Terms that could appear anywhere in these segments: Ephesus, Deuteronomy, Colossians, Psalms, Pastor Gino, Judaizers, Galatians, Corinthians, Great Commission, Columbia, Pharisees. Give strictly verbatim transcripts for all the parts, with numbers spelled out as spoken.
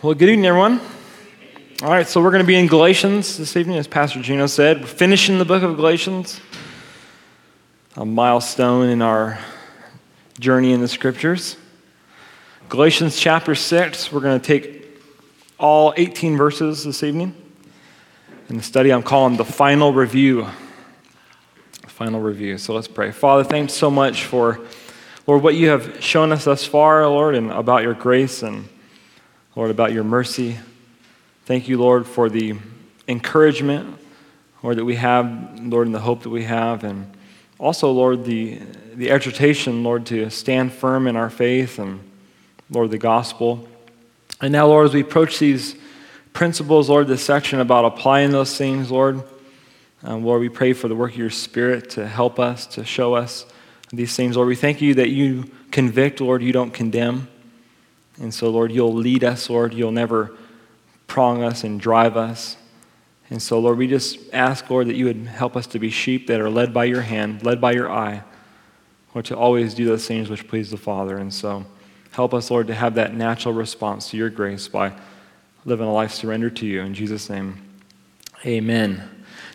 Well, good evening, everyone. All right, so we're going to be in Galatians this evening, as Pastor Gino said. We're finishing the book of Galatians, a milestone in our journey in the Scriptures. Galatians chapter six, we're going to take all eighteen verses this evening. In the study, I'm calling the final review. The final review. So let's pray. Father, thanks so much for, Lord, what you have shown us thus far, Lord, and about your grace and Lord, about your mercy. Thank you, Lord, for the encouragement, Lord, that we have, Lord, and the hope that we have, and also, Lord, the the exhortation, Lord, to stand firm in our faith and, Lord, the gospel. And now, Lord, as we approach these principles, Lord, this section about applying those things, Lord, um, Lord, we pray for the work of your Spirit to help us, to show us these things. Lord, we thank you that you convict, Lord, you don't condemn. And so, Lord, you'll lead us, Lord. You'll never prong us and drive us. And so, Lord, we just ask, Lord, that you would help us to be sheep that are led by your hand, led by your eye, Lord, to always do those things which please the Father. And so help us, Lord, to have that natural response to your grace by living a life surrendered to you. In Jesus' name, amen.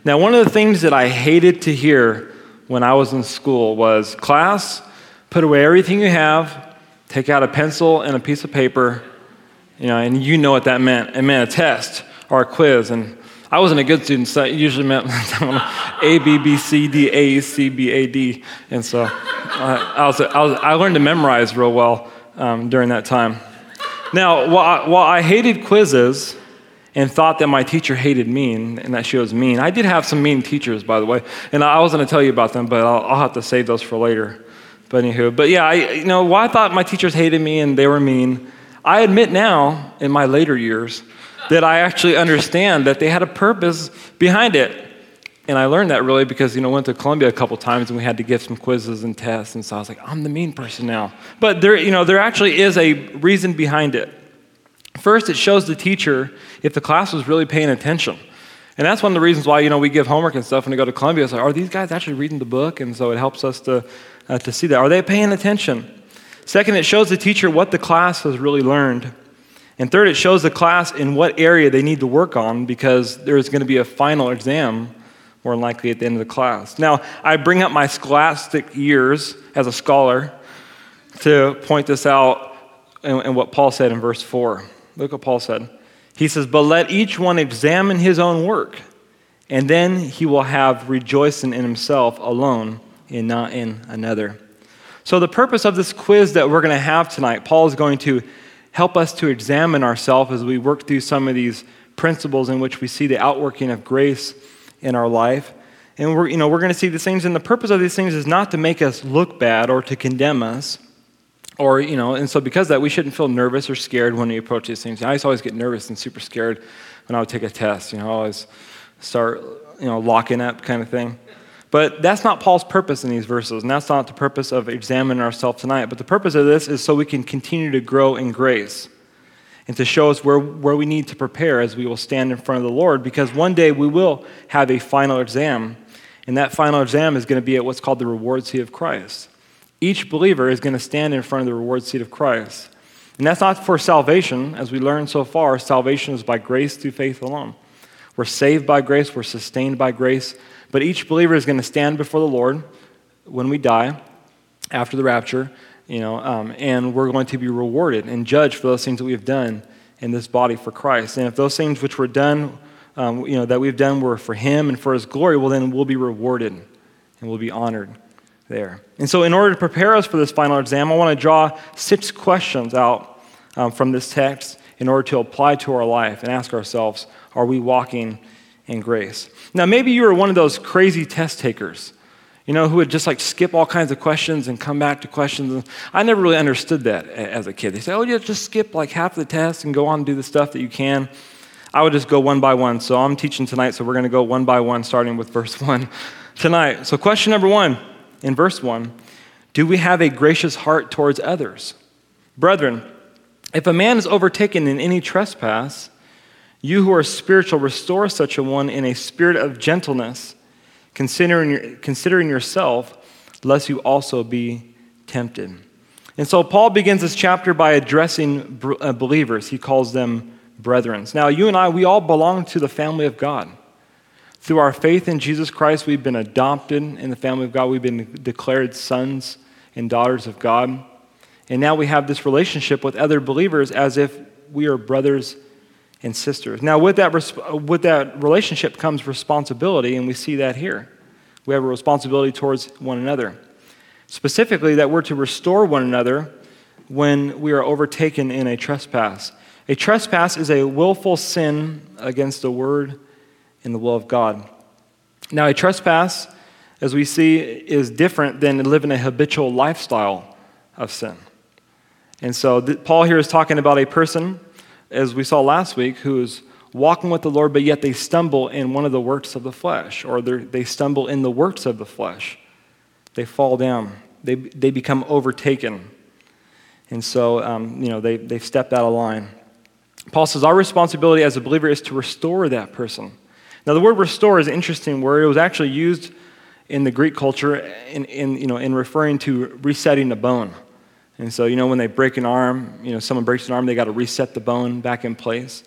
Now, one of the things that I hated to hear when I was in school was, class, put away everything you have, take out a pencil and a piece of paper, you know, and you know what that meant. It meant a test or a quiz. And I wasn't a good student, so it usually meant A, B, B, C, D, A, C, B, A, D. And so uh, I, was, I, was, I learned to memorize real well um, during that time. Now, while I, while I hated quizzes and thought that my teacher hated me and, and that she was mean, I did have some mean teachers, by the way, and I wasn't going to tell you about them, but I'll, I'll have to save those for later. But anywho, but yeah, I, you know, while I thought my teachers hated me and they were mean, I admit now in my later years that I actually understand that they had a purpose behind it. And I learned that really because, you know, I went to Columbia a couple times and we had to give some quizzes and tests. And so I was like, I'm the mean person now. But there, you know, there actually is a reason behind it. First, it shows the teacher if the class was really paying attention. And that's one of the reasons why, you know, we give homework and stuff when we go to Columbia. It's like, are these guys actually reading the book? And so it helps us to uh, to see that. Are they paying attention? Second, it shows the teacher what the class has really learned. And third, it shows the class in what area they need to work on because there's going to be a final exam, more than likely, at the end of the class. Now, I bring up my scholastic years as a scholar to point this out and, and what Paul said in verse four. Look what Paul said. He says, but let each one examine his own work, and then he will have rejoicing in himself alone and not in another. So the purpose of this quiz that we're going to have tonight, Paul is going to help us to examine ourselves as we work through some of these principles in which we see the outworking of grace in our life. And we're, you know, we're going to see these things, and the purpose of these things is not to make us look bad or to condemn us. Or, you know, and so because of that, we shouldn't feel nervous or scared when we approach these things. You know, I used to always get nervous and super scared when I would take a test. You know, I always start, you know, locking up kind of thing. But that's not Paul's purpose in these verses, and that's not the purpose of examining ourselves tonight. But the purpose of this is so we can continue to grow in grace and to show us where, where we need to prepare as we will stand in front of the Lord, because one day we will have a final exam, and that final exam is going to be at what's called the reward seat of Christ. Each believer is going to stand in front of the reward seat of Christ. And that's not for salvation. As we learned so far, salvation is by grace through faith alone. We're saved by grace. We're sustained by grace. But each believer is going to stand before the Lord when we die, after the rapture, you know, um, and we're going to be rewarded and judged for those things that we have done in this body for Christ. And if those things which were done, um, you know, that we've done were for him and for his glory, well, then we'll be rewarded and we'll be honored there. And so in order to prepare us for this final exam, I want to draw six questions out um, from this text in order to apply to our life and ask ourselves, are we walking in grace? Now, maybe you were one of those crazy test takers, you know, who would just like skip all kinds of questions and come back to questions. I never really understood that as a kid. They say, oh, yeah, just skip like half the test and go on and do the stuff that you can. I would just go one by one. So I'm teaching tonight, so we're going to go one by one, starting with verse one tonight. So question number one. In verse one, do we have a gracious heart towards others? Brethren, if a man is overtaken in any trespass, you who are spiritual, restore such a one in a spirit of gentleness, considering, considering yourself, lest you also be tempted. And so Paul begins this chapter by addressing believers. He calls them brethren. Now, you and I, we all belong to the family of God. Through our faith in Jesus Christ, we've been adopted in the family of God. We've been declared sons and daughters of God. And now we have this relationship with other believers as if we are brothers and sisters. Now, with that, with that relationship comes responsibility, and we see that here. We have a responsibility towards one another. Specifically, that we're to restore one another when we are overtaken in a trespass. A trespass is a willful sin against the word and the will of God. Now, a trespass, as we see, is different than living a habitual lifestyle of sin. And so th- Paul here is talking about a person, as we saw last week, who is walking with the Lord, but yet they stumble in one of the works of the flesh, or they stumble in the works of the flesh. They fall down. They they become overtaken. And so, um, you know, they, they've stepped out of line. Paul says our responsibility as a believer is to restore that person. Now, the word restore is an interesting word. It was actually used in the Greek culture in, in you know, in referring to resetting a bone. And so, you know, when they break an arm, you know, someone breaks an arm, they got to reset the bone back in place.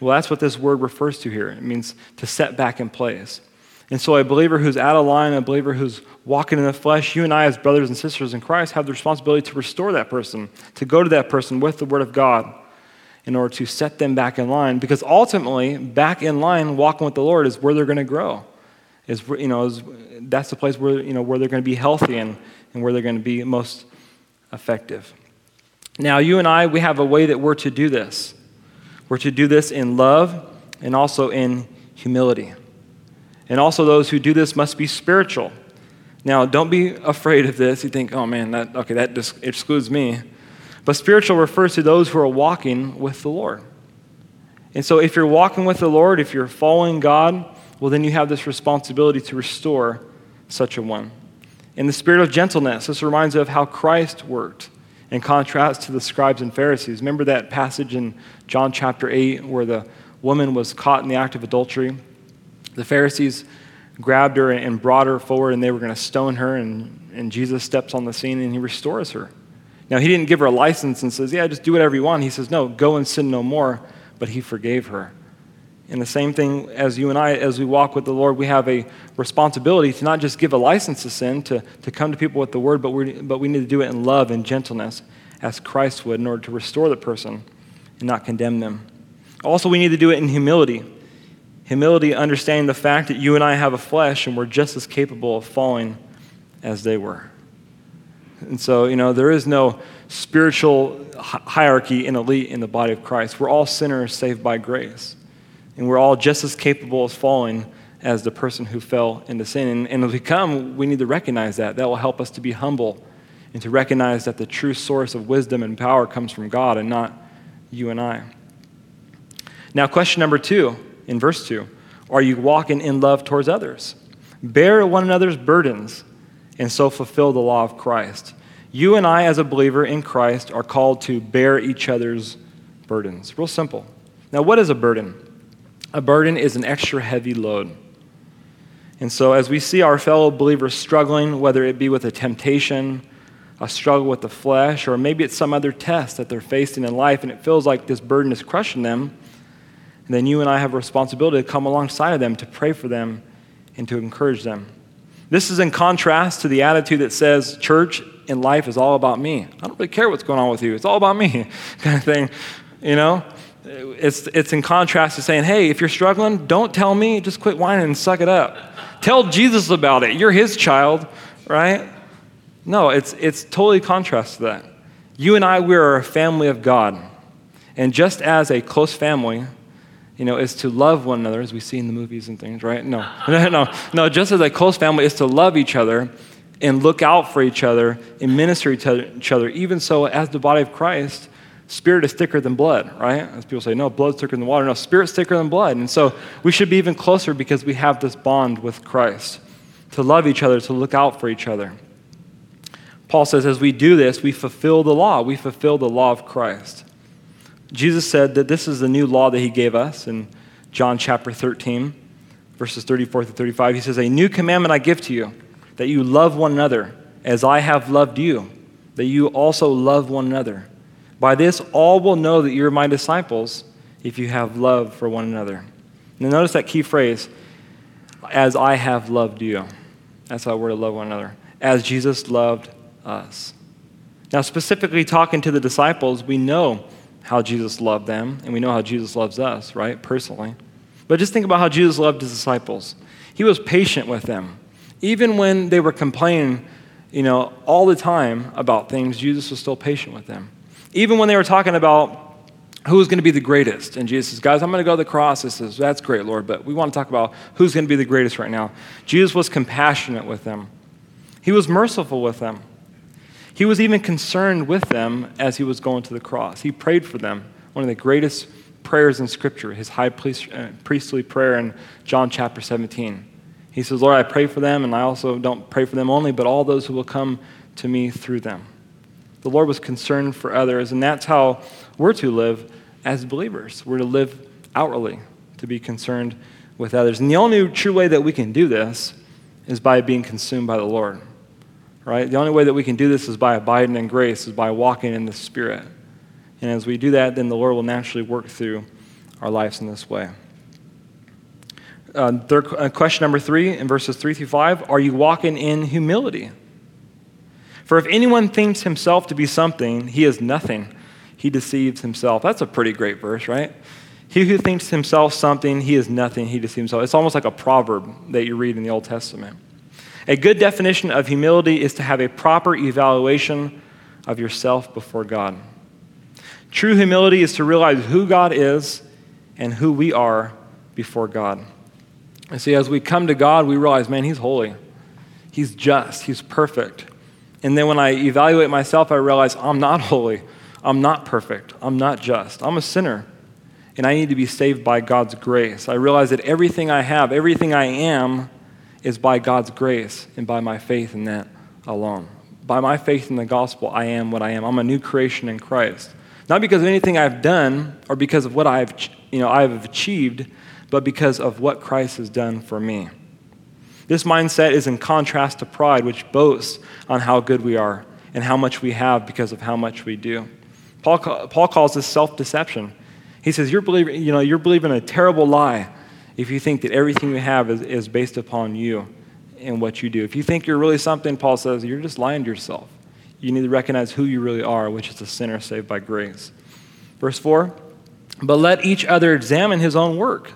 Well, that's what this word refers to here. It means to set back in place. And so a believer who's out of line, a believer who's walking in the flesh, you and I as brothers and sisters in Christ have the responsibility to restore that person, to go to that person with the word of God in order to set them back in line. Because ultimately, back in line, walking with the Lord is where they're going to grow. Is you know is, That's the place where you know where they're going to be healthy and, and where they're going to be most effective. Now, you and I, we have a way that we're to do this. We're to do this in love and also in humility. And also those who do this must be spiritual. Now, don't be afraid of this. You think, oh man, that okay, that just excludes me. But spiritual refers to those who are walking with the Lord. And so if you're walking with the Lord, if you're following God, well, then you have this responsibility to restore such a one. In the spirit of gentleness, this reminds me of how Christ worked in contrast to the scribes and Pharisees. Remember that passage in John chapter eight where the woman was caught in the act of adultery? The Pharisees grabbed her and brought her forward, and they were going to stone her, and, and Jesus steps on the scene, and he restores her. Now, he didn't give her a license and says, yeah, just do whatever you want. He says, no, go and sin no more, but he forgave her. And the same thing as you and I, as we walk with the Lord, we have a responsibility to not just give a license to sin, to, to come to people with the word, but, we're, but we need to do it in love and gentleness, as Christ would, in order to restore the person and not condemn them. Also, we need to do it in humility. Humility, understanding the fact that you and I have a flesh and we're just as capable of falling as they were. And so, you know, there is no spiritual hierarchy in elite in the body of Christ. We're all sinners saved by grace. And we're all just as capable of falling as the person who fell into sin. And, and as we come, we need to recognize that. That will help us to be humble and to recognize that the true source of wisdom and power comes from God and not you and I. Now, question number two. In verse two, are you walking in love towards others? Bear one another's burdens and so fulfill the law of Christ. You and I as a believer in Christ are called to bear each other's burdens. Real simple. Now, what is a burden? A burden is an extra heavy load. And so as we see our fellow believers struggling, whether it be with a temptation, a struggle with the flesh, or maybe it's some other test that they're facing in life and it feels like this burden is crushing them, and then you and I have a responsibility to come alongside of them, to pray for them, and to encourage them. This is in contrast to the attitude that says, church and life is all about me. I don't really care what's going on with you. It's all about me kind of thing, you know? It's it's in contrast to saying, hey, if you're struggling, don't tell me. Just quit whining and suck it up. Tell Jesus about it. You're his child, right? No, it's it's totally contrast to that. You and I, we are a family of God. And just as a close family, you know, is to love one another, as we see in the movies and things, right? No, no, no, no. Just as a close family is to love each other and look out for each other and minister to each other. Even so, as the body of Christ, spirit is thicker than blood, right? As people say, no, blood's thicker than water. No, spirit's thicker than blood. And so we should be even closer because we have this bond with Christ to love each other, to look out for each other. Paul says, as we do this, we fulfill the law. We fulfill the law of Christ. Jesus said that this is the new law that he gave us in John chapter thirteen, verses thirty-four through thirty-five. He says, a new commandment I give to you, that you love one another as I have loved you, that you also love one another. By this, all will know that you're my disciples if you have love for one another. Now notice that key phrase, as I have loved you. That's how we're to love one another, as Jesus loved us. Now, specifically talking to the disciples, we know how Jesus loved them, and we know how Jesus loves us, right, personally. But just think about how Jesus loved his disciples. He was patient with them. Even when they were complaining, you know, all the time about things, Jesus was still patient with them. Even when they were talking about who's going to be the greatest, and Jesus says, guys, I'm going to go to the cross. He says, that's great, Lord, but we want to talk about who's going to be the greatest right now. Jesus was compassionate with them. He was merciful with them. He was even concerned with them as he was going to the cross. He prayed for them, one of the greatest prayers in Scripture, his high priest, uh, priestly prayer in John chapter seventeen. He says, Lord, I pray for them, and I also don't pray for them only, but all those who will come to me through them. The Lord was concerned for others, and that's how we're to live as believers. We're to live outwardly, to be concerned with others. And the only true way that we can do this is by being consumed by the Lord. Right? The only way that we can do this is by abiding in grace, is by walking in the Spirit. And as we do that, then the Lord will naturally work through our lives in this way. Uh, third, uh, question number three, in verses three through five, are you walking in humility? For if anyone thinks himself to be something, he is nothing. He deceives himself. That's a pretty great verse, right? He who thinks himself something, he is nothing. He deceives himself. It's almost like a proverb that you read in the Old Testament. A good definition of humility is to have a proper evaluation of yourself before God. True humility is to realize who God is and who we are before God. And see, as we come to God, we realize, man, he's holy. He's just. He's perfect. And then when I evaluate myself, I realize I'm not holy. I'm not perfect. I'm not just. I'm a sinner. And I need to be saved by God's grace. I realize that everything I have, everything I am, is by God's grace and by my faith in that alone. By my faith in the gospel, I am what I am. I'm a new creation in Christ. Not because of anything I've done or because of what I've, you know, I've achieved, but because of what Christ has done for me. This mindset is in contrast to pride, which boasts on how good we are and how much we have because of how much we do. Paul Paul calls this self-deception. He says, you're believing, you know, you're believing a terrible lie if you think that everything you have is, is based upon you and what you do. If you think you're really something, Paul says, you're just lying to yourself. You need to recognize who you really are, which is a sinner saved by grace. Verse four, but let each other examine his own work,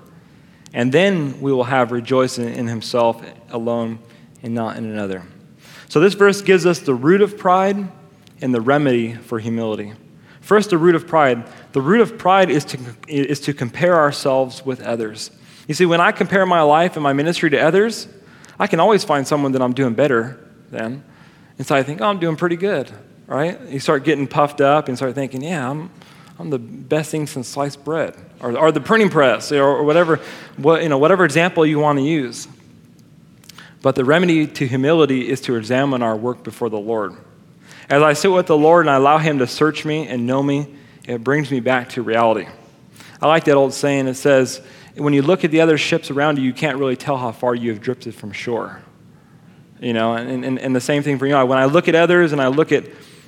and then we will have rejoicing in himself alone and not in another. So this verse gives us the root of pride and the remedy for humility. First, the root of pride. The root of pride is to, is to compare ourselves with others. You see, when I compare my life and my ministry to others, I can always find someone that I'm doing better than. And so I think, oh, I'm doing pretty good, right? You start getting puffed up and start thinking, yeah, I'm I'm the best thing since sliced bread or, or the printing press or, or whatever, what, you know, whatever example you want to use. But the remedy to humility is to examine our work before the Lord. As I sit with the Lord and I allow him to search me and know me, it brings me back to reality. I like that old saying. It says, when you look at the other ships around you, you can't really tell how far you have drifted from shore. You know, and, and, and the same thing for you. When I look at others and I look at,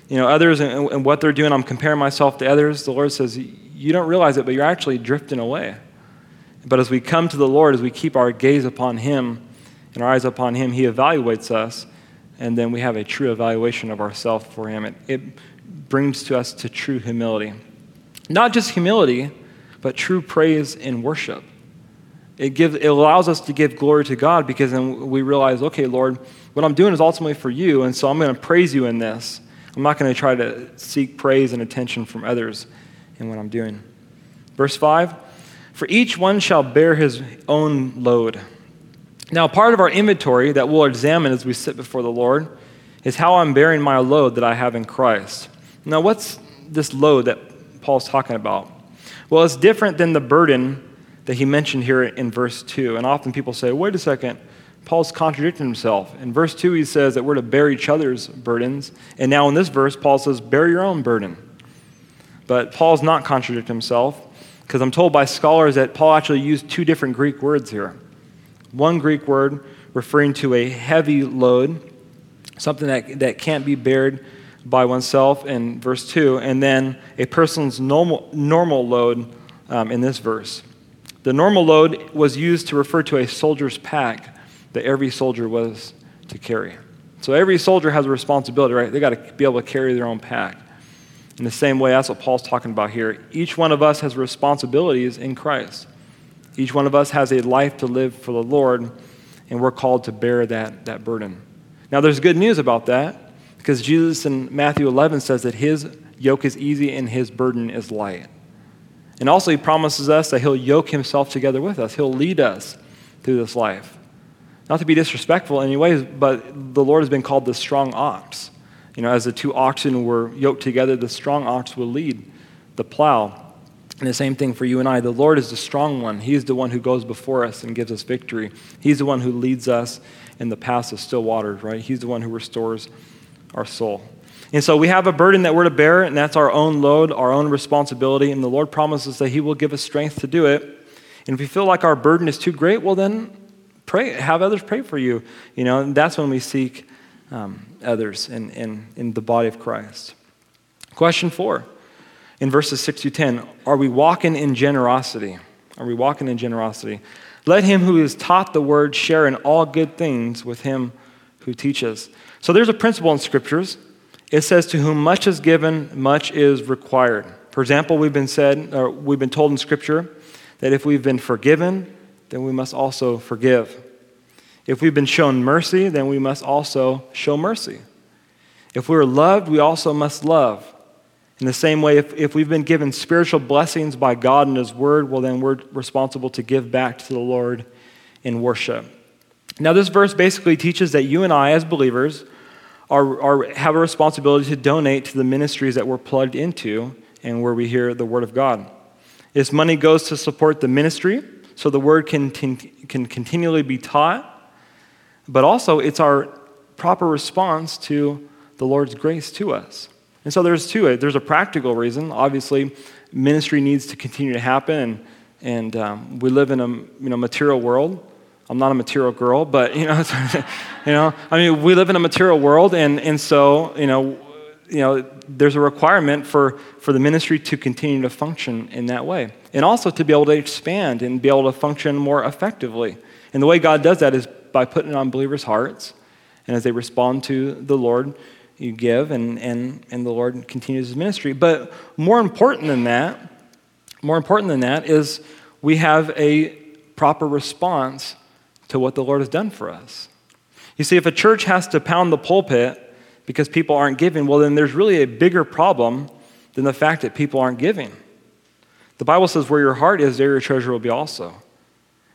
you know, others and, and what they're doing, I'm comparing myself to others. The Lord says, you don't realize it, but you're actually drifting away. But as we come to the Lord, as we keep our gaze upon him and our eyes upon him, he evaluates us, and then we have a true evaluation of ourselves for him. It, it brings to us to true humility. Not just humility, but true praise and worship. It gives, it allows us to give glory to God because then we realize, okay, Lord, what I'm doing is ultimately for you, and so I'm going to praise you in this. I'm not going to try to seek praise and attention from others in what I'm doing. Verse five, for each one shall bear his own load. Now, part of our inventory that we'll examine as we sit before the Lord is how I'm bearing my load that I have in Christ. Now, what's this load that Paul's talking about? Well, it's different than the burden that he mentioned here in verse two. And often people say, wait a second, Paul's contradicting himself. In verse two, he says that we're to bear each other's burdens. And now in this verse, Paul says, bear your own burden. But Paul's not contradicting himself, because I'm told by scholars that Paul actually used two different Greek words here. One Greek word referring to a heavy load, something that, that can't be bared by oneself in verse two, and then a person's normal, normal load um, in this verse. The normal load was used to refer to a soldier's pack that every soldier was to carry. So every soldier has a responsibility, right? They got to be able to carry their own pack. In the same way, that's what Paul's talking about here. Each one of us has responsibilities in Christ. Each one of us has a life to live for the Lord, and we're called to bear that, that burden. Now, there's good news about that, because Jesus in Matthew eleven says that his yoke is easy and his burden is light. And also he promises us that he'll yoke himself together with us. He'll lead us through this life. Not to be disrespectful in any ways, but the Lord has been called the strong ox. You know, as the two oxen were yoked together, the strong ox will lead the plow. And the same thing for you and I. The Lord is the strong one. He is the one who goes before us and gives us victory. He's the one who leads us in the paths of still waters, right? He's the one who restores our soul. And so we have a burden that we're to bear, and that's our own load, our own responsibility, and the Lord promises that he will give us strength to do it. And if we feel like our burden is too great, well then pray, have others pray for you. You know, and that's when we seek um, others in, in, in the body of Christ. Question four, in verses six to ten, are we walking in generosity? Are we walking in generosity? Let him who is taught the word share in all good things with him who teaches. So there's a principle in scriptures. It says, to whom much is given, much is required. For example, we've been said, or we've been told in Scripture that if we've been forgiven, then we must also forgive. If we've been shown mercy, then we must also show mercy. If we're loved, we also must love. In the same way, if, if we've been given spiritual blessings by God and his word, well, then we're responsible to give back to the Lord in worship. Now, this verse basically teaches that you and I, as believers, Are, are, have a responsibility to donate to the ministries that we're plugged into and where we hear the word of God. This money goes to support the ministry so the word can, can, can continually be taught, but also it's our proper response to the Lord's grace to us. And so there's two. There's a practical reason. Obviously, ministry needs to continue to happen, and, and um, we live in a you know material world. I'm not a material girl, but you know, you know, I mean, we live in a material world, and, and so you know, you know, there's a requirement for, for the ministry to continue to function in that way, and also to be able to expand and be able to function more effectively. And the way God does that is by putting it on believers' hearts, and as they respond to the Lord, you give, and and and the Lord continues his ministry. But more important than that, more important than that is we have a proper response to what the Lord has done for us. You see, if a church has to pound the pulpit because people aren't giving, well, then there's really a bigger problem than the fact that people aren't giving. The Bible says, where your heart is, there your treasure will be also.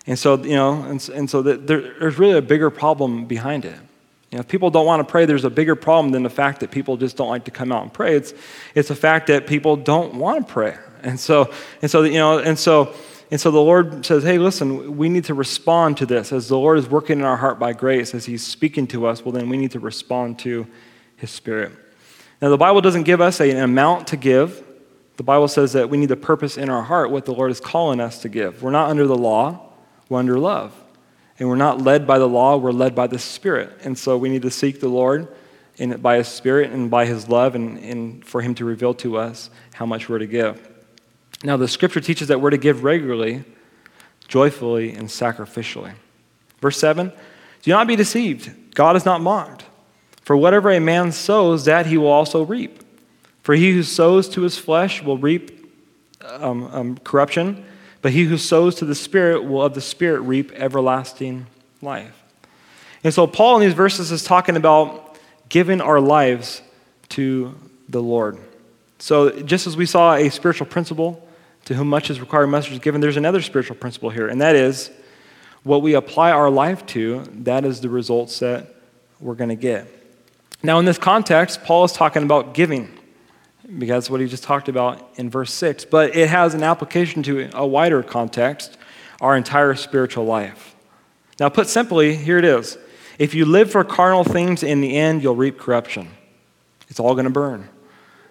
And so, you know, and, and so that there, there's really a bigger problem behind it. You know, if people don't want to pray, there's a bigger problem than the fact that people just don't like to come out and pray. It's it's the fact that people don't want to pray. And so, and so, you know, and so, And so the Lord says, hey, listen, we need to respond to this. As the Lord is working in our heart by grace, as he's speaking to us, well, then we need to respond to his spirit. Now, the Bible doesn't give us an amount to give. The Bible says that we need to purpose in our heart what the Lord is calling us to give. We're not under the law. We're under love. And we're not led by the law. We're led by the spirit. And so we need to seek the Lord in, by his spirit and by his love, and, and for him to reveal to us how much we're to give. Now, the scripture teaches that we're to give regularly, joyfully, and sacrificially. Verse seven, do not be deceived. God is not mocked. For whatever a man sows, that he will also reap. For he who sows to his flesh will reap um, um, corruption, but he who sows to the Spirit will of the Spirit reap everlasting life. And so Paul in these verses is talking about giving our lives to the Lord. So just as we saw a spiritual principle, to whom much is required, much is given, there's another spiritual principle here, and that is what we apply our life to, that is the results that we're going to get. Now, in this context, Paul is talking about giving, because that's what he just talked about in verse six, but it has an application to a wider context, our entire spiritual life. Now, put simply, here it is. If you live for carnal things, in the end, you'll reap corruption. It's all going to burn,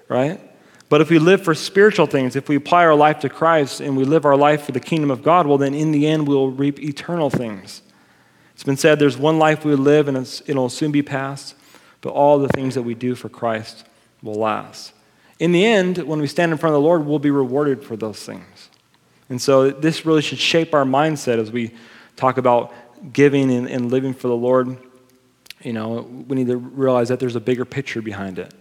right? But if we live for spiritual things, if we apply our life to Christ and we live our life for the kingdom of God, well, then in the end, we'll reap eternal things. It's been said there's one life we live and it's, it'll soon be past, but all the things that we do for Christ will last. In the end, when we stand in front of the Lord, we'll be rewarded for those things. And so this really should shape our mindset as we talk about giving and, and living for the Lord. You know, we need to realize that there's a bigger picture behind it.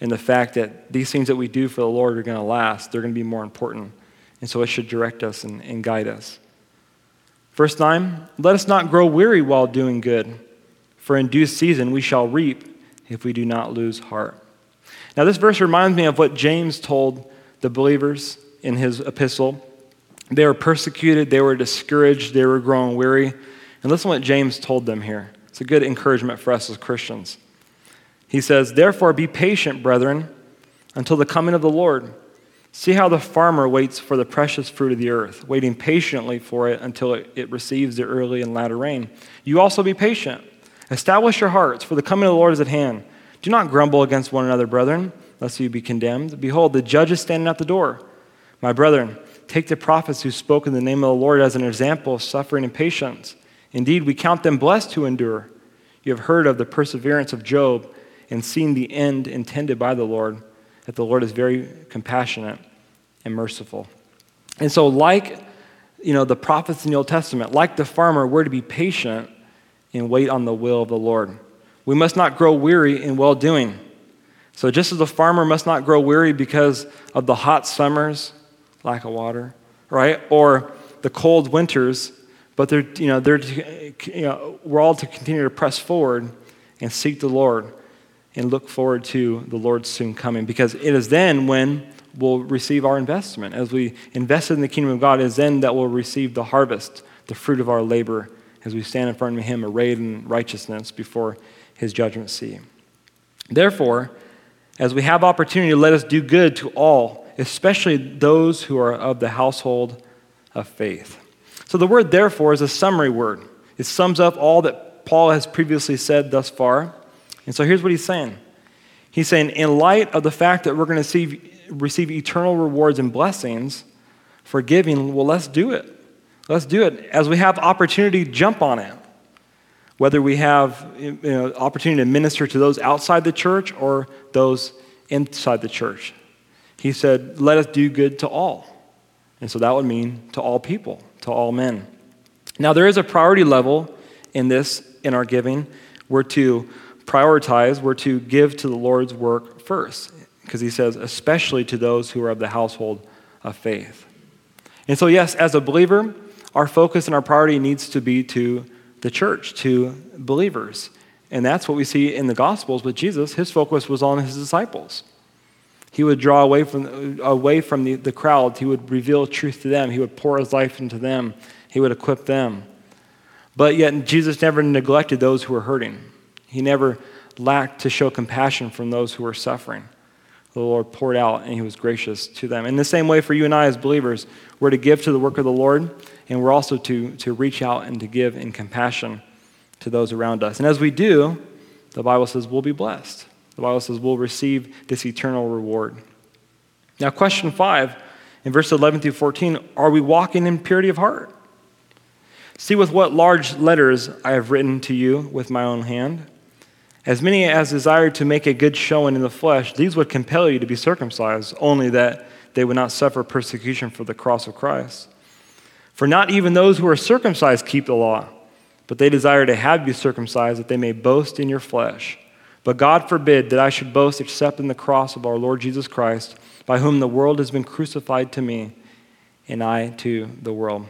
And the fact that these things that we do for the Lord are going to last. They're going to be more important. And so it should direct us and, and guide us. Verse nine, let us not grow weary while doing good, for in due season we shall reap if we do not lose heart. Now this verse reminds me of what James told the believers in his epistle. They were persecuted, they were discouraged, they were growing weary. And listen to what James told them here. It's a good encouragement for us as Christians. He says, therefore be patient, brethren, until the coming of the Lord. See how the farmer waits for the precious fruit of the earth, waiting patiently for it until it, it receives the early and latter rain. You also be patient. Establish your hearts, for the coming of the Lord is at hand. Do not grumble against one another, brethren, lest you be condemned. Behold, the judge is standing at the door. My brethren, take the prophets who spoke in the name of the Lord as an example of suffering and patience. Indeed, we count them blessed who endure. You have heard of the perseverance of Job and seen the end intended by the Lord, that the Lord is very compassionate and merciful. And so like, you know, the prophets in the Old Testament, like the farmer, we're to be patient and wait on the will of the Lord. We must not grow weary in well-doing. So just as the farmer must not grow weary because of the hot summers, lack of water, right? Or the cold winters, but they're, you know, they're, you know, we're all to continue to press forward and seek the Lord and look forward to the Lord's soon coming, because it is then when we'll receive our investment. As we invest in the kingdom of God, it is then that we'll receive the harvest, the fruit of our labor, as we stand in front of him arrayed in righteousness before his judgment seat. Therefore, as we have opportunity, let us do good to all, especially those who are of the household of faith. So the word therefore is a summary word. It sums up all that Paul has previously said thus far. And so here's what he's saying. He's saying, in light of the fact that we're going to receive, receive eternal rewards and blessings for giving, well, let's do it. Let's do it. As we have opportunity, jump on it. Whether we have, you know, opportunity to minister to those outside the church or those inside the church. He said, let us do good to all. And so that would mean to all people, to all men. Now, there is a priority level in this, in our giving. We're to prioritize, we're to give to the Lord's work first, because he says, especially to those who are of the household of faith. And so, yes, as a believer, our focus and our priority needs to be to the church, to believers. And that's what we see in the Gospels with Jesus. His focus was on his disciples. He would draw away from, away from the, the crowd. He would reveal truth to them. He would pour his life into them. He would equip them. But yet, Jesus never neglected those who were hurting. He never lacked to show compassion from those who were suffering. The Lord poured out and he was gracious to them. In the same way for you and I as believers, we're to give to the work of the Lord, and we're also to, to reach out and to give in compassion to those around us. And as we do, the Bible says we'll be blessed. The Bible says we'll receive this eternal reward. Now, question five, in verse eleven through fourteen, are we walking in purity of heart? See with what large letters I have written to you with my own hand. As many as desire to make a good showing in the flesh, these would compel you to be circumcised, only that they would not suffer persecution for the cross of Christ. For not even those who are circumcised keep the law, but they desire to have you circumcised, that they may boast in your flesh. But God forbid that I should boast except in the cross of our Lord Jesus Christ, by whom the world has been crucified to me, and I to the world.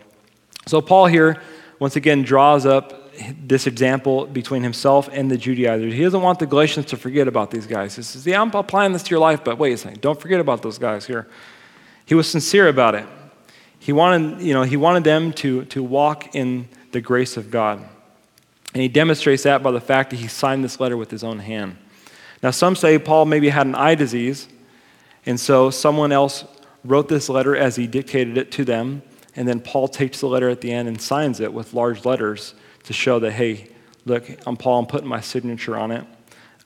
So Paul here, once again, draws up this example between himself and the Judaizers. He doesn't want the Galatians to forget about these guys. He says, yeah, I'm applying this to your life, but wait a second, don't forget about those guys here. He was sincere about it. He wanted, you know, he wanted them to, to walk in the grace of God. And he demonstrates that by the fact that he signed this letter with his own hand. Now, some say Paul maybe had an eye disease, and so someone else wrote this letter as he dictated it to them, and then Paul takes the letter at the end and signs it with large letters to show that, hey, look, I'm Paul, I'm putting my signature on it.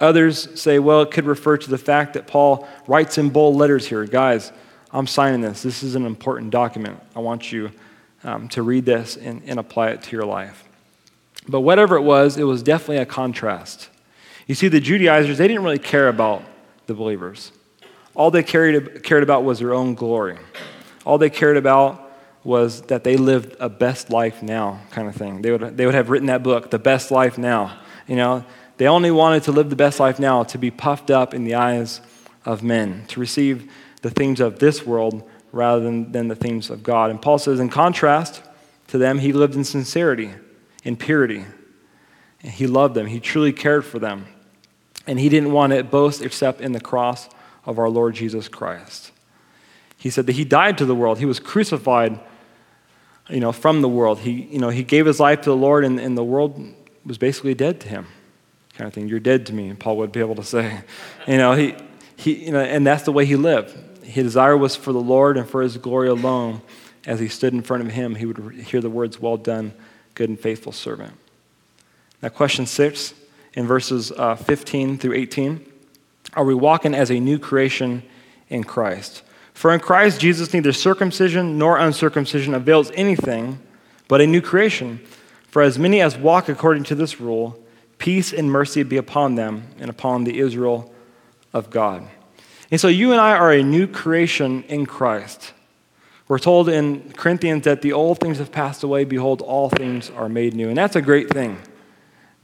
Others say, well, it could refer to the fact that Paul writes in bold letters here. Guys, I'm signing this. This is an important document. I want you um, to read this and, and apply it to your life. But whatever it was, it was definitely a contrast. You see, the Judaizers, they didn't really care about the believers. All they cared, cared about was their own glory. All they cared about was that they lived a best life now kind of thing. They would they would have written that book, The Best Life Now. You know, they only wanted to live the best life now, to be puffed up in the eyes of men, to receive the things of this world rather than, than the things of God. And Paul says, in contrast to them, he lived in sincerity, in purity. And he loved them. He truly cared for them. And he didn't want to boast except in the cross of our Lord Jesus Christ. He said that he died to the world. He was crucified, you know, from the world. He, you know, he gave his life to the Lord, and, and the world was basically dead to him, kind of thing. You're dead to me, Paul would be able to say. You know, he, he, you know, and that's the way he lived. His desire was for the Lord and for his glory alone. As he stood in front of him, he would hear the words, "Well done, good and faithful servant." Now, question six, in verses uh, fifteen through eighteen, are we walking as a new creation in Christ? For in Christ Jesus, neither circumcision nor uncircumcision avails anything, but a new creation. For as many as walk according to this rule, peace and mercy be upon them and upon the Israel of God. And so you and I are a new creation in Christ. We're told in Corinthians that the old things have passed away. Behold, all things are made new. And that's a great thing,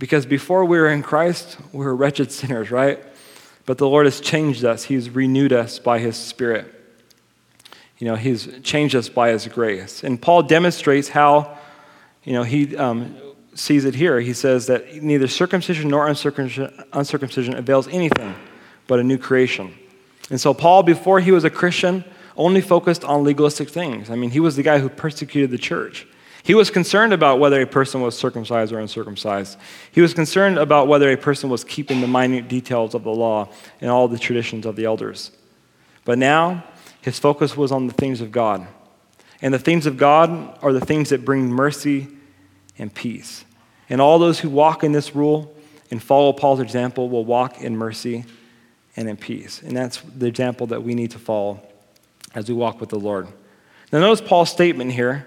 because before we were in Christ, we were wretched sinners, right? But the Lord has changed us. He's renewed us by his Spirit. You know, he's changed us by his grace. And Paul demonstrates how, you know, he um, sees it here. He says that neither circumcision nor uncircumcision, uncircumcision avails anything but a new creation. And so Paul, before he was a Christian, only focused on legalistic things. I mean, he was the guy who persecuted the church. He was concerned about whether a person was circumcised or uncircumcised. He was concerned about whether a person was keeping the minute details of the law and all the traditions of the elders. But now, his focus was on the things of God. And the things of God are the things that bring mercy and peace. And all those who walk in this rule and follow Paul's example will walk in mercy and in peace. And that's the example that we need to follow as we walk with the Lord. Now notice Paul's statement here,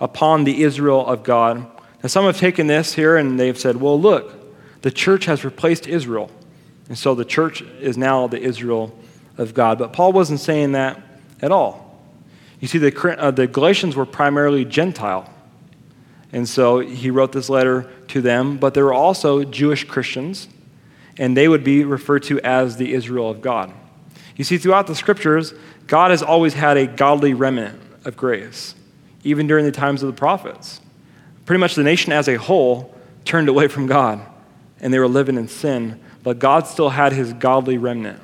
upon the Israel of God. Now, some have taken this here and they've said, well, look, the church has replaced Israel. And so the church is now the Israel of God. But Paul wasn't saying that at all. You see, the, uh, the Galatians were primarily Gentile. And so he wrote this letter to them, but there were also Jewish Christians, and they would be referred to as the Israel of God. You see, throughout the scriptures, God has always had a godly remnant of grace. Even during the times of the prophets, pretty much the nation as a whole turned away from God, and they were living in sin, but God still had his godly remnant,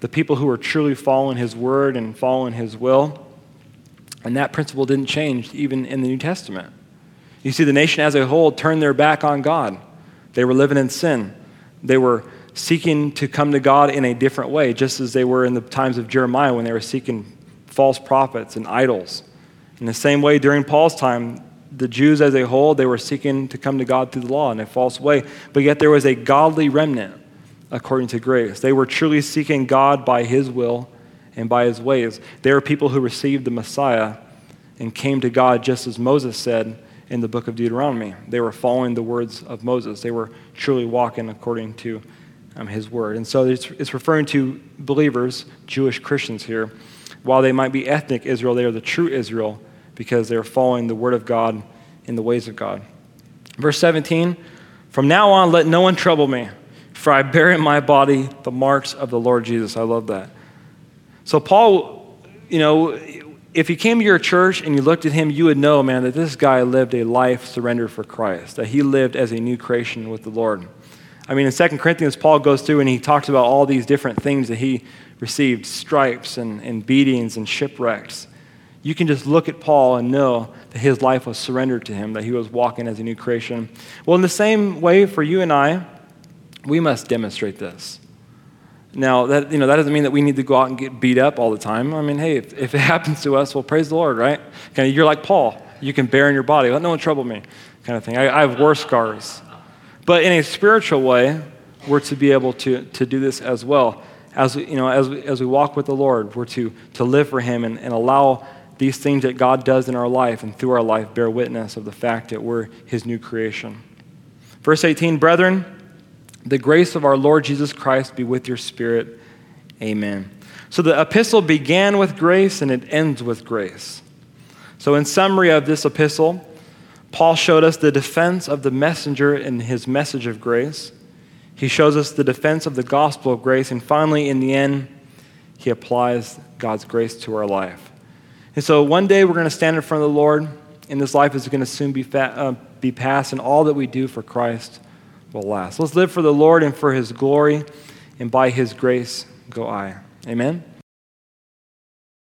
the people who were truly following his word and following his will, and that principle didn't change even in the New Testament. You see, the nation as a whole turned their back on God. They were living in sin. They were seeking to come to God in a different way, just as they were in the times of Jeremiah when they were seeking false prophets and idols. In the same way, during Paul's time, the Jews as a whole, they were seeking to come to God through the law in a false way, but yet there was a godly remnant according to grace. They were truly seeking God by his will and by his ways. They were people who received the Messiah and came to God just as Moses said in the book of Deuteronomy. They were following the words of Moses. They were truly walking according to um, his word. And so it's, it's referring to believers, Jewish Christians here. While they might be ethnic Israel, they are the true Israel, because they're following the word of God and the ways of God. Verse seventeen, from now on, let no one trouble me, for I bear in my body the marks of the Lord Jesus. I love that. So Paul, you know, if he came to your church and you looked at him, you would know, man, that this guy lived a life surrendered for Christ, that he lived as a new creation with the Lord. I mean, in Second Corinthians, Paul goes through and he talks about all these different things that he received, stripes and, and beatings and shipwrecks. You can just look at Paul and know that his life was surrendered to him, that he was walking as a new creation. Well, in the same way for you and I, we must demonstrate this. Now, that you know that doesn't mean that we need to go out and get beat up all the time. I mean, hey, if, if it happens to us, well, praise the Lord, right? Okay, you're like Paul. You can bear in your body. Let no one trouble me, kind of thing. I, I have war scars. But in a spiritual way, we're to be able to, to do this as well. As we, you know, as we, as we walk with the Lord, we're to, to live for him and, and allow these things that God does in our life and through our life bear witness of the fact that we're his new creation. Verse eighteen, brethren, the grace of our Lord Jesus Christ be with your spirit. Amen. So the epistle began with grace and it ends with grace. So in summary of this epistle, Paul showed us the defense of the messenger in his message of grace. He shows us the defense of the gospel of grace. And finally, in the end, he applies God's grace to our life. And so one day we're going to stand in front of the Lord, and this life is going to soon be, fa- uh, be passed, and all that we do for Christ will last. Let's live for the Lord and for his glory, and by his grace go I. Amen?